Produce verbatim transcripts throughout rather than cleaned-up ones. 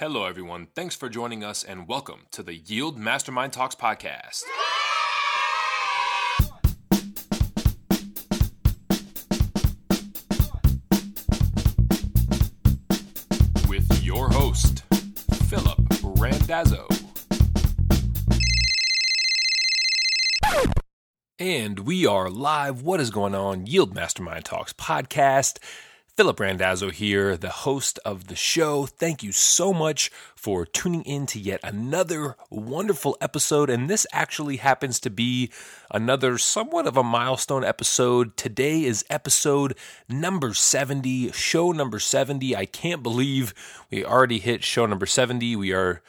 Hello, everyone. Thanks for joining us and welcome to the Yield Mastermind Talks Podcast. With your host, Philip Randazzo. And we are live. What is going on? Yield Mastermind Talks Podcast. Philip Randazzo here, the host of the show. Thank you so much for tuning in to yet another wonderful episode. And this actually happens to be another somewhat of a milestone episode. Today is episode number seventy, show number seventy. I can't believe we already hit show number seventy. We are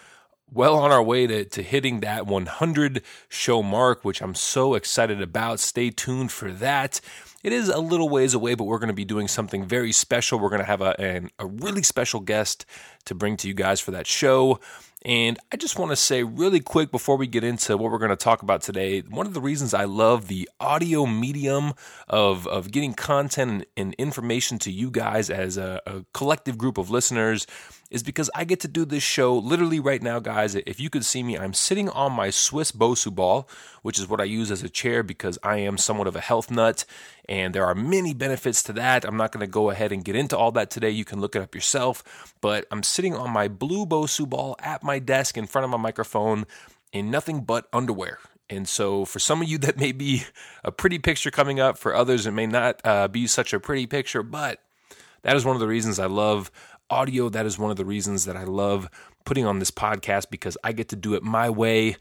well on our way to, to hitting that one hundred show mark, which I'm so excited about. Stay tuned for that. It is a little ways away, but we're going to be doing something very special. We're going to have a, an, a really special guest to bring to you guys for that show. And I just want to say really quick before we get into what we're going to talk about today, one of the reasons I love the audio medium of, of getting content and information to you guys as a, a collective group of listeners is because I get to do this show literally right now, guys. If you could see me, I'm sitting on my Swiss Bosu ball, which is what I use as a chair because I am somewhat of a health nut, and there are many benefits to that. I'm not going to go ahead and get into all that today. You can look it up yourself, but I'm sitting on my blue Bosu ball at my desk in front of my microphone in nothing but underwear. And so for some of you, that may be a pretty picture coming up. For others, it may not uh, be such a pretty picture, but that is one of the reasons I love audio. That is one of the reasons that I love putting on this podcast because I get to do it my way.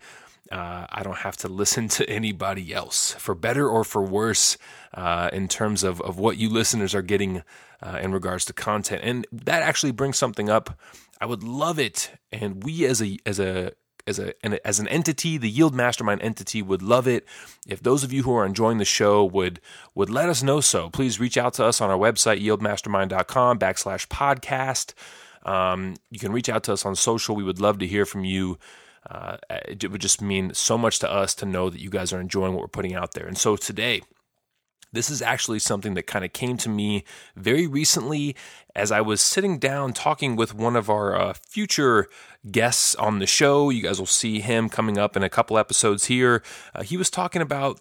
Uh, I don't have to listen to anybody else, for better or for worse, uh, in terms of, of what you listeners are getting uh, in regards to content. And that actually brings something up. I would love it, and we as a as a as a as an entity, the Yield Mastermind entity, would love it if those of you who are enjoying the show would would let us know. So please reach out to us on our website, yield mastermind dot com backslash podcast. Um, you can reach out to us on social. We would love to hear from you. Uh, it would just mean so much to us to know that you guys are enjoying what we're putting out there. And so today, this is actually something that kind of came to me very recently as I was sitting down talking with one of our uh, future guests on the show. You guys will see him coming up in a couple episodes here. Uh, he was talking about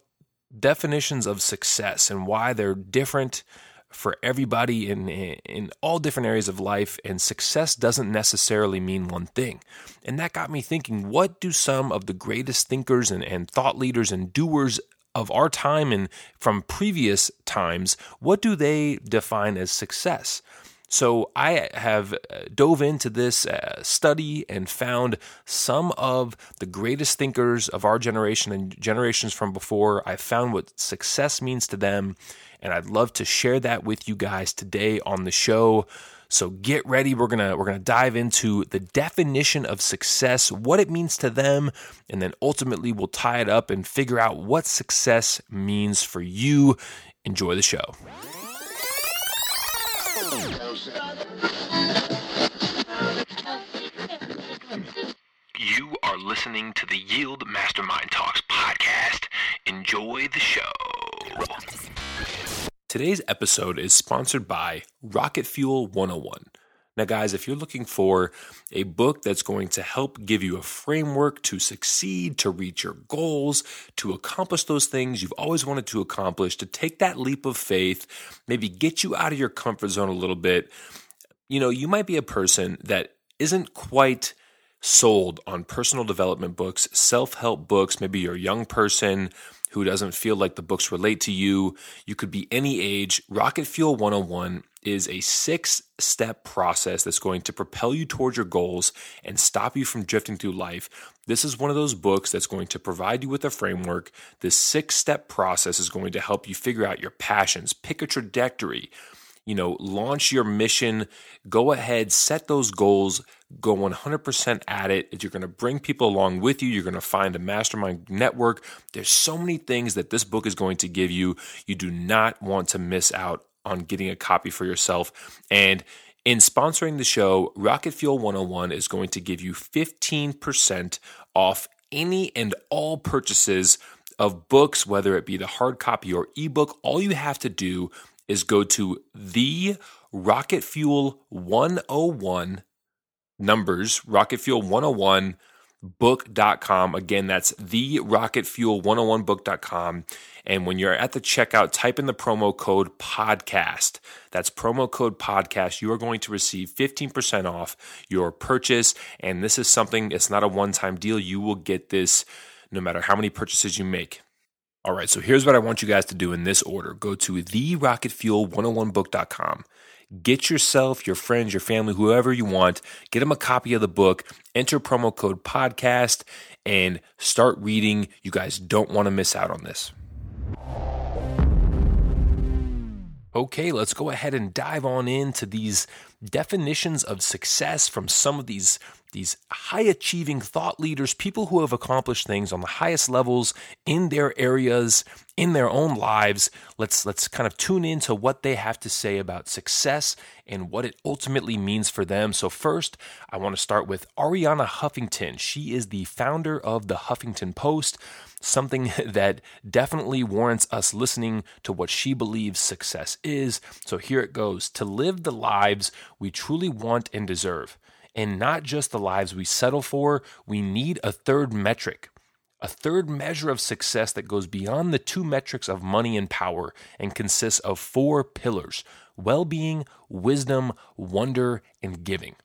definitions of success and why they're different for everybody in, in in all different areas of life, and success doesn't necessarily mean one thing. And that got me thinking, what do some of the greatest thinkers and, and thought leaders and doers of our time and from previous times, what do they define as success? So I have dove into this uh, study and found some of the greatest thinkers of our generation and generations from before. I found what success means to them, and I'd love to share that with you guys today on the show. So get ready. We're gonna we're gonna dive into the definition of success, what it means to them, and then ultimately we'll tie it up and figure out what success means for you. Enjoy the show. You are listening to the Yield Mastermind Talks Podcast. Enjoy the show. Today's episode is sponsored by Rocket Fuel one oh one. Now, guys, if you're looking for a book that's going to help give you a framework to succeed, to reach your goals, to accomplish those things you've always wanted to accomplish, to take that leap of faith, maybe get you out of your comfort zone a little bit, you know, you might be a person that isn't quite sold on personal development books, self-help books. Maybe you're a young person who doesn't feel like the books relate to you. You could be any age. Rocket Fuel one oh one is a six-step process that's going to propel you towards your goals and stop you from drifting through life. This is one of those books that's going to provide you with a framework. This six-step process is going to help you figure out your passions, pick a trajectory, you know, launch your mission, go ahead, set those goals, go one hundred percent at it. You're going to bring people along with you. You're going to find a mastermind network. There's so many things that this book is going to give you. You do not want to miss out on getting a copy for yourself. And in sponsoring the show, Rocket Fuel one oh one is going to give you fifteen percent off any and all purchases of books, whether it be the hard copy or ebook. All you have to do is go to the Rocket Fuel one oh one numbers, rocket fuel one oh one book dot com. Again, that's the rocket fuel one oh one book dot com. And when you're at the checkout, type in the promo code podcast. That's promo code podcast. You are going to receive fifteen percent off your purchase. And this is something, it's not a one-time deal. You will get this no matter how many purchases you make. All right, so here's what I want you guys to do in this order. Go to the rocket fuel one oh one book dot com. Get yourself, your friends, your family, whoever you want, get them a copy of the book, enter promo code podcast, and start reading. You guys don't want to miss out on this. Okay, let's go ahead and dive on into these definitions of success from some of these, these high-achieving thought leaders, people who have accomplished things on the highest levels in their areas, in their own lives. Let's, let's kind of tune into what they have to say about success and what it ultimately means for them. So first, I want to start with Ariana Huffington. She is the founder of the Huffington Post, something that definitely warrants us listening to what she believes success is. So here it goes. To live the lives we truly want and deserve, and not just the lives we settle for, we need a third metric, a third measure of success that goes beyond the two metrics of money and power and consists of four pillars: well-being, wisdom, wonder, and giving.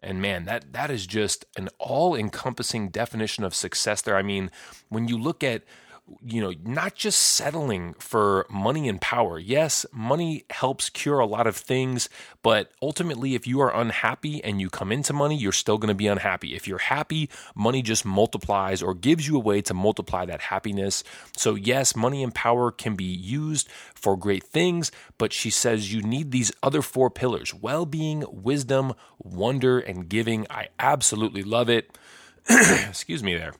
And man, that that is just an all-encompassing definition of success there. I mean, when you look at, you know, not just settling for money and power. Yes, money helps cure a lot of things, but ultimately, if you are unhappy and you come into money, you're still going to be unhappy. If you're happy, money just multiplies or gives you a way to multiply that happiness. So yes, money and power can be used for great things, but she says you need these other four pillars: well-being, wisdom, wonder, and giving. I absolutely love it. Excuse me there.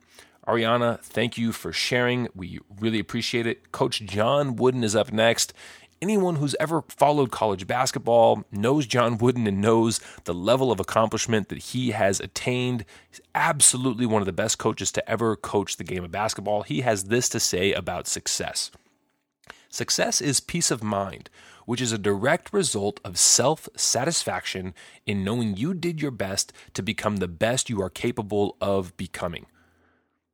Ariana, thank you for sharing. We really appreciate it. Coach John Wooden is up next. Anyone who's ever followed college basketball knows John Wooden and knows the level of accomplishment that he has attained. He's absolutely one of the best coaches to ever coach the game of basketball. He has this to say about success. Success is peace of mind, which is a direct result of self-satisfaction in knowing you did your best to become the best you are capable of becoming.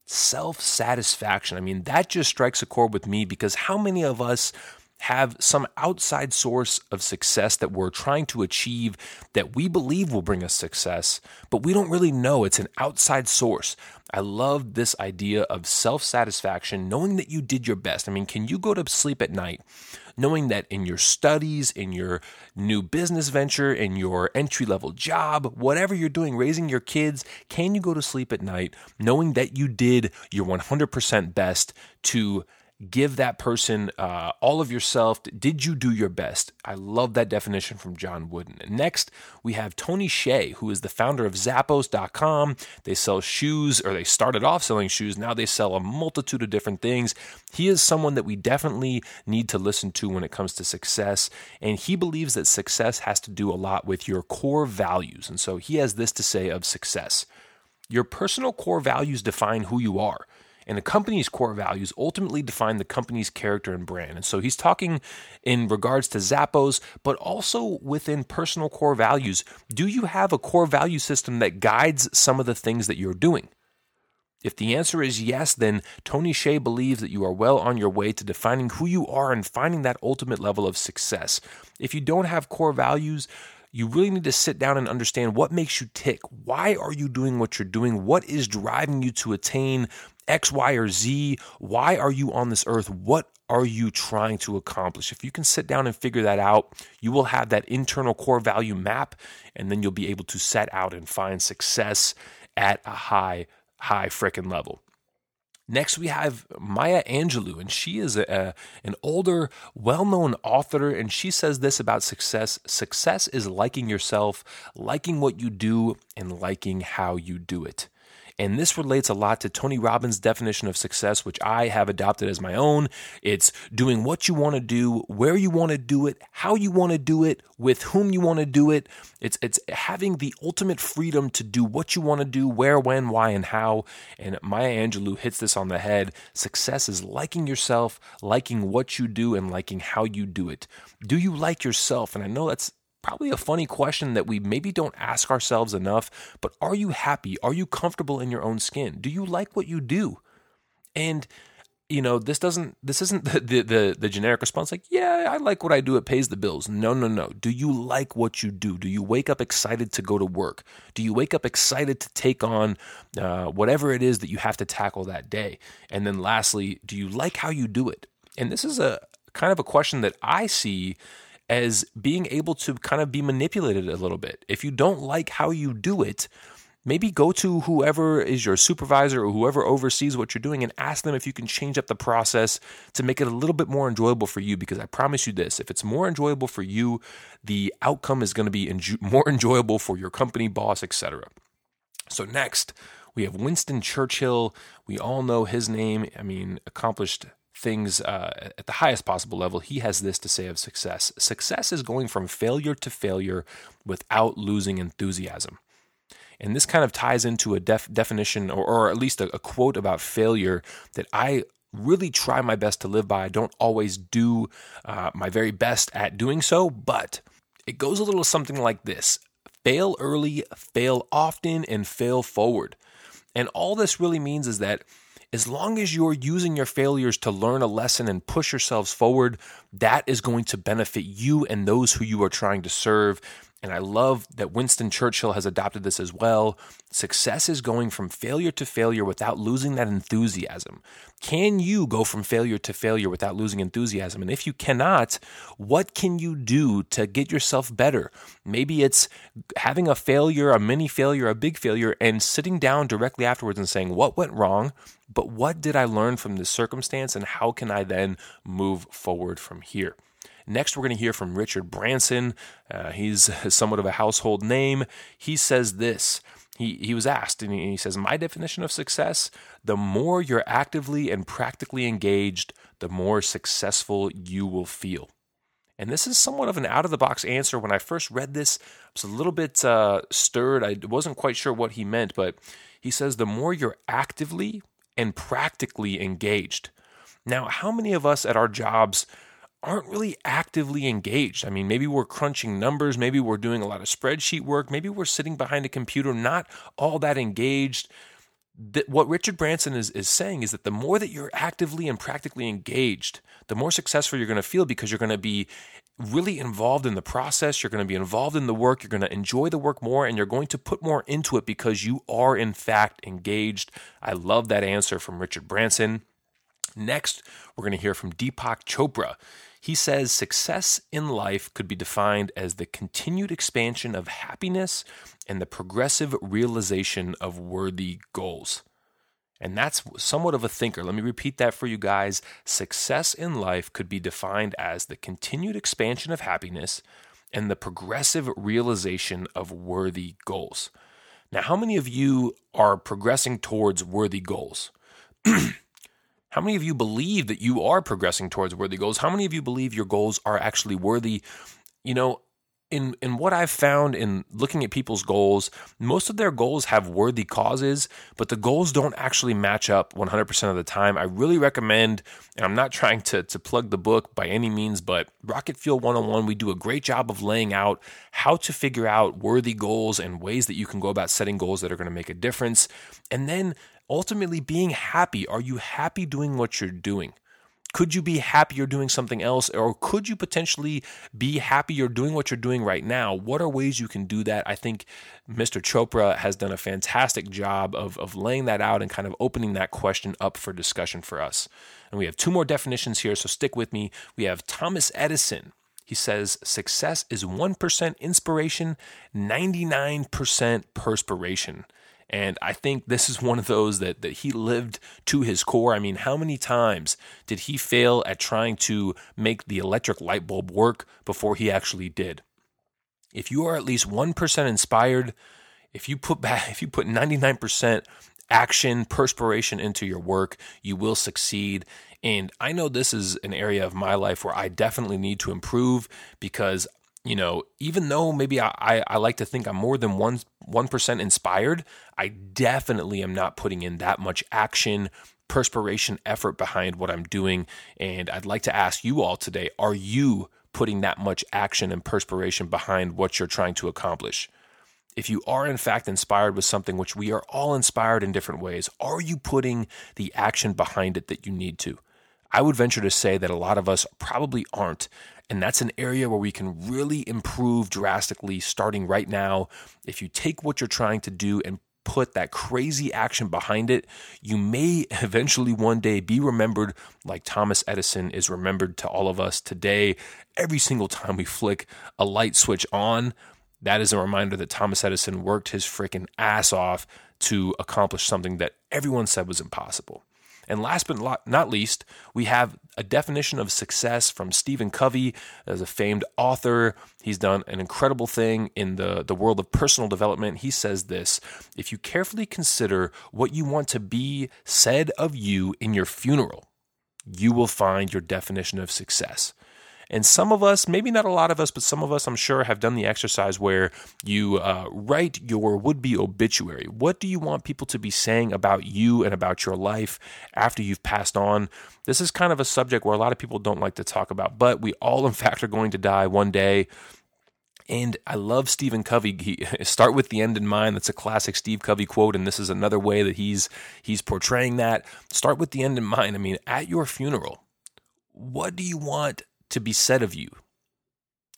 Self-satisfaction. I mean, that just strikes a chord with me, because how many of us have some outside source of success that we're trying to achieve that we believe will bring us success, but we don't really know it's an outside source. I love this idea of self-satisfaction, knowing that you did your best. I mean, can you go to sleep at night knowing that in your studies, in your new business venture, in your entry-level job, whatever you're doing, raising your kids, can you go to sleep at night knowing that you did your one hundred percent best to give that person uh, all of yourself? Did you do your best? I love that definition from John Wooden. And next, we have Tony Hsieh, who is the founder of Zappos dot com. They sell shoes, or they started off selling shoes. Now they sell a multitude of different things. He is someone that we definitely need to listen to when it comes to success. And he believes that success has to do a lot with your core values. And so he has this to say of success. Your personal core values define who you are, and the company's core values ultimately define the company's character and brand. And so he's talking in regards to Zappos, but also within personal core values. Do you have a core value system that guides some of the things that you're doing? If the answer is yes, then Tony Hsieh believes that you are well on your way to defining who you are and finding that ultimate level of success. If you don't have core values, you really need to sit down and understand what makes you tick. Why are you doing what you're doing? What is driving you to attain X, Y, or Z? Why are you on this earth? What are you trying to accomplish? If you can sit down and figure that out, you will have that internal core value map, and then you'll be able to set out and find success at a high, high frickin' level. Next, we have Maya Angelou, and she is a, a, an older, well-known author, and she says this about success. Success is liking yourself, liking what you do, and liking how you do it. And this relates a lot to Tony Robbins' definition of success, which I have adopted as my own. It's doing what you want to do, where you want to do it, how you want to do it, with whom you want to do it. It's it's having the ultimate freedom to do what you want to do, where, when, why, and how. And Maya Angelou hits this on the head. Success is liking yourself, liking what you do, and liking how you do it. Do you like yourself? And I know that's probably a funny question that we maybe don't ask ourselves enough, but are you happy? Are you comfortable in your own skin? Do you like what you do? And you know, this doesn't, this isn't the, the, the, the generic response like, yeah, I like what I do. It pays the bills. No, no, no. Do you like what you do? Do you wake up excited to go to work? Do you wake up excited to take on uh, whatever it is that you have to tackle that day? And then lastly, do you like how you do it? And this is a kind of a question that I see as being able to kind of be manipulated a little bit. If you don't like how you do it, maybe go to whoever is your supervisor or whoever oversees what you're doing and ask them if you can change up the process to make it a little bit more enjoyable for you. Because I promise you this, if it's more enjoyable for you, the outcome is going to be enjo- more enjoyable for your company, boss, et cetera. So next, we have Winston Churchill. We all know his name. I mean, accomplished things uh, at the highest possible level. He has this to say of success. Success is going from failure to failure without losing enthusiasm. And this kind of ties into a def- definition or, or at least a, a quote about failure that I really try my best to live by. I don't always do uh, my very best at doing so, but it goes a little something like this. Fail early, fail often, and fail forward. And all this really means is that as long as you're using your failures to learn a lesson and push yourselves forward, that is going to benefit you and those who you are trying to serve. And I love that Winston Churchill has adopted this as well. Success is going from failure to failure without losing that enthusiasm. Can you go from failure to failure without losing enthusiasm? And if you cannot, what can you do to get yourself better? Maybe it's having a failure, a mini failure, a big failure, and sitting down directly afterwards and saying, what went wrong? But what did I learn from this circumstance? And how can I then move forward from here? Next, we're going to hear from Richard Branson. Uh, he's somewhat of a household name. He says this. He he was asked, and he says, my definition of success, the more you're actively and practically engaged, the more successful you will feel. And this is somewhat of an out-of-the-box answer. When I first read this, I was a little bit uh, stirred. I wasn't quite sure what he meant, but he says, the more you're actively and practically engaged. Now, how many of us at our jobs aren't really actively engaged? I mean, maybe we're crunching numbers, maybe we're doing a lot of spreadsheet work, maybe we're sitting behind a computer, not all that engaged. That what Richard Branson is, is saying is that the more that you're actively and practically engaged, the more successful you're going to feel because you're going to be really involved in the process, you're going to be involved in the work, you're going to enjoy the work more, and you're going to put more into it because you are, in fact, engaged. I love that answer from Richard Branson. Next, we're going to hear from Deepak Chopra. He says success in life could be defined as the continued expansion of happiness and the progressive realization of worthy goals. And that's somewhat of a thinker. Let me repeat that for you guys. Success in life could be defined as the continued expansion of happiness and the progressive realization of worthy goals. Now, how many of you are progressing towards worthy goals? How many of you believe that you are progressing towards worthy goals? How many of you believe your goals are actually worthy? You know, in, in what I've found in looking at people's goals, most of their goals have worthy causes, but the goals don't actually match up one hundred percent of the time. I really recommend, and I'm not trying to, to plug the book by any means, but Rocket Fuel one oh one, we do a great job of laying out how to figure out worthy goals and ways that you can go about setting goals that are going to make a difference. And then ultimately, being happy. Are you happy doing what you're doing? Could you be happier doing something else? Or could you potentially be happier doing what you're doing right now? What are ways you can do that? I think Mister Chopra has done a fantastic job of, of laying that out and kind of opening that question up for discussion for us. And we have two more definitions here, so stick with me. We have Thomas Edison. He says, success is one percent inspiration, ninety-nine percent perspiration. And I think this is one of those that, that he lived to his core. I mean, how many times did he fail at trying to make the electric light bulb work before he actually did? If you are at least one percent inspired, if you put back, if you put ninety-nine percent action, perspiration into your work, you will succeed. And I know this is an area of my life where I definitely need to improve because, you know, even though maybe I, I, I like to think I'm more than one, one percent inspired, I definitely am not putting in that much action, perspiration, effort behind what I'm doing. And I'd like to ask you all today, are you putting that much action and perspiration behind what you're trying to accomplish. If you are in fact inspired with something, which we are all inspired in different ways, are you putting the action behind it that you need to? I would venture to say that a lot of us probably aren't, and that's an area where we can really improve drastically starting right now. If you take what you're trying to do and put that crazy action behind it, you may eventually one day be remembered like Thomas Edison is remembered to all of us today. Every single time we flick a light switch on, that is a reminder that Thomas Edison worked his freaking ass off to accomplish something that everyone said was impossible. And last but not least, we have a definition of success from Stephen Covey, as a famed author. He's done an incredible thing in the, the world of personal development. He says this: if you carefully consider what you want to be said of you in your funeral, you will find your definition of success. And some of us, maybe not a lot of us, but some of us, I'm sure, have done the exercise where you uh, write your would-be obituary. What do you want people to be saying about you and about your life after you've passed on? This is kind of a subject where a lot of people don't like to talk about, but we all, in fact, are going to die one day. And I love Stephen Covey. He, start with the end in mind. That's a classic Steve Covey quote, and this is another way that he's he's portraying that. Start with the end in mind. I mean, at your funeral, what do you want to be said of you?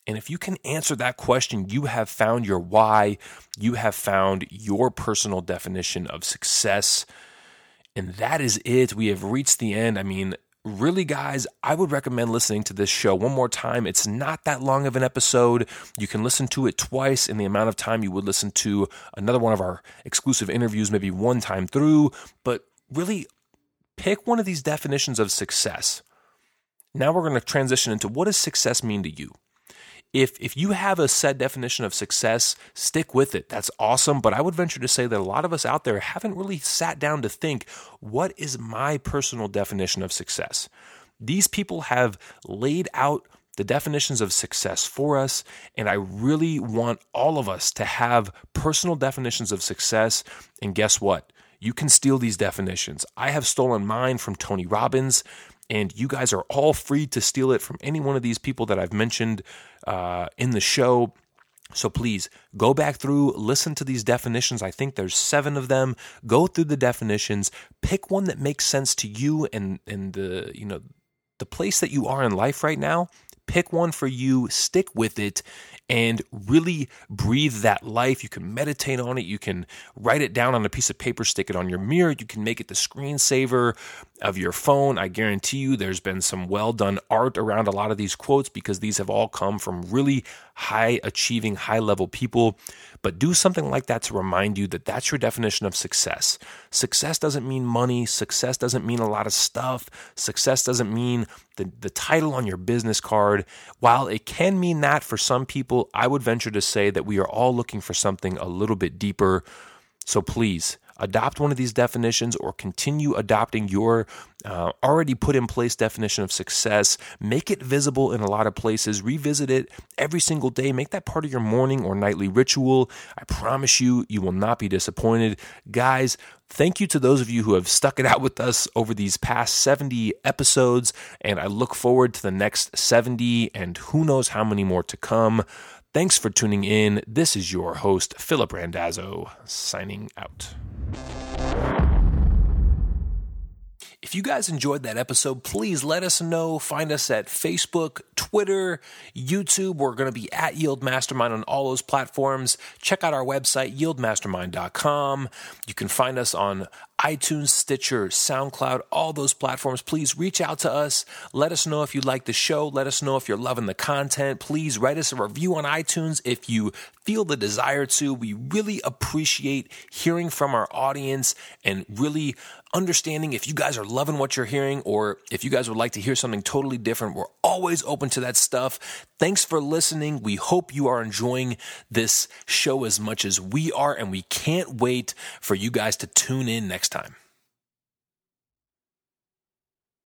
And if you can answer that question, you have found your why, you have found your personal definition of success, and that is it. We have reached the end. I mean, really, guys, I would recommend listening to this show one more time. It's not that long of an episode. You can listen to it twice in the amount of time you would listen to another one of our exclusive interviews, maybe one time through, but really pick one of these definitions of success. Now we're going to transition into what does success mean to you? If if you have a set definition of success, stick with it. That's awesome. But I would venture to say that a lot of us out there haven't really sat down to think, what is my personal definition of success? These people have laid out the definitions of success for us, and I really want all of us to have personal definitions of success. And guess what? You can steal these definitions. I have stolen mine from Tony Robbins, and you guys are all free to steal it from any one of these people that I've mentioned uh, in the show. So please go back through, listen to these definitions. I think there's seven of them. Go through the definitions, pick one that makes sense to you and and the you know the place that you are in life right now. Pick one for you, stick with it, and really breathe that life. You can meditate on it. You can write it down on a piece of paper, stick it on your mirror. You can make it the screensaver of your phone. I guarantee you there's been some well-done art around a lot of these quotes because these have all come from really high-achieving, high-level people. But do something like that to remind you that that's your definition of success. Success doesn't mean money. Success doesn't mean a lot of stuff. Success doesn't mean the, the title on your business card. While it can mean that for some people, I would venture to say that we are all looking for something a little bit deeper. So please, adopt one of these definitions or continue adopting your uh, already put in place definition of success. Make it visible in a lot of places. Revisit it every single day. Make that part of your morning or nightly ritual. I promise you, you will not be disappointed. Guys, thank you to those of you who have stuck it out with us over these past seventy episodes, and I look forward to the next seventy and who knows how many more to come. Thanks for tuning in. This is your host, Philip Randazzo, signing out. If you guys enjoyed that episode, please let us know. Find us at Facebook, Twitter, YouTube. We're going to be at Yield Mastermind on all those platforms. Check out our website, yield mastermind dot com. You can find us on iTunes, Stitcher, SoundCloud, all those platforms. Please reach out to us. Let us know if you like the show. Let us know if you're loving the content. Please write us a review on iTunes if you feel the desire to. We really appreciate hearing from our audience and really understanding if you guys are loving what you're hearing, or if you guys would like to hear something totally different, we're always open to that stuff. Thanks for listening. We hope you are enjoying this show as much as we are, and we can't wait for you guys to tune in next time.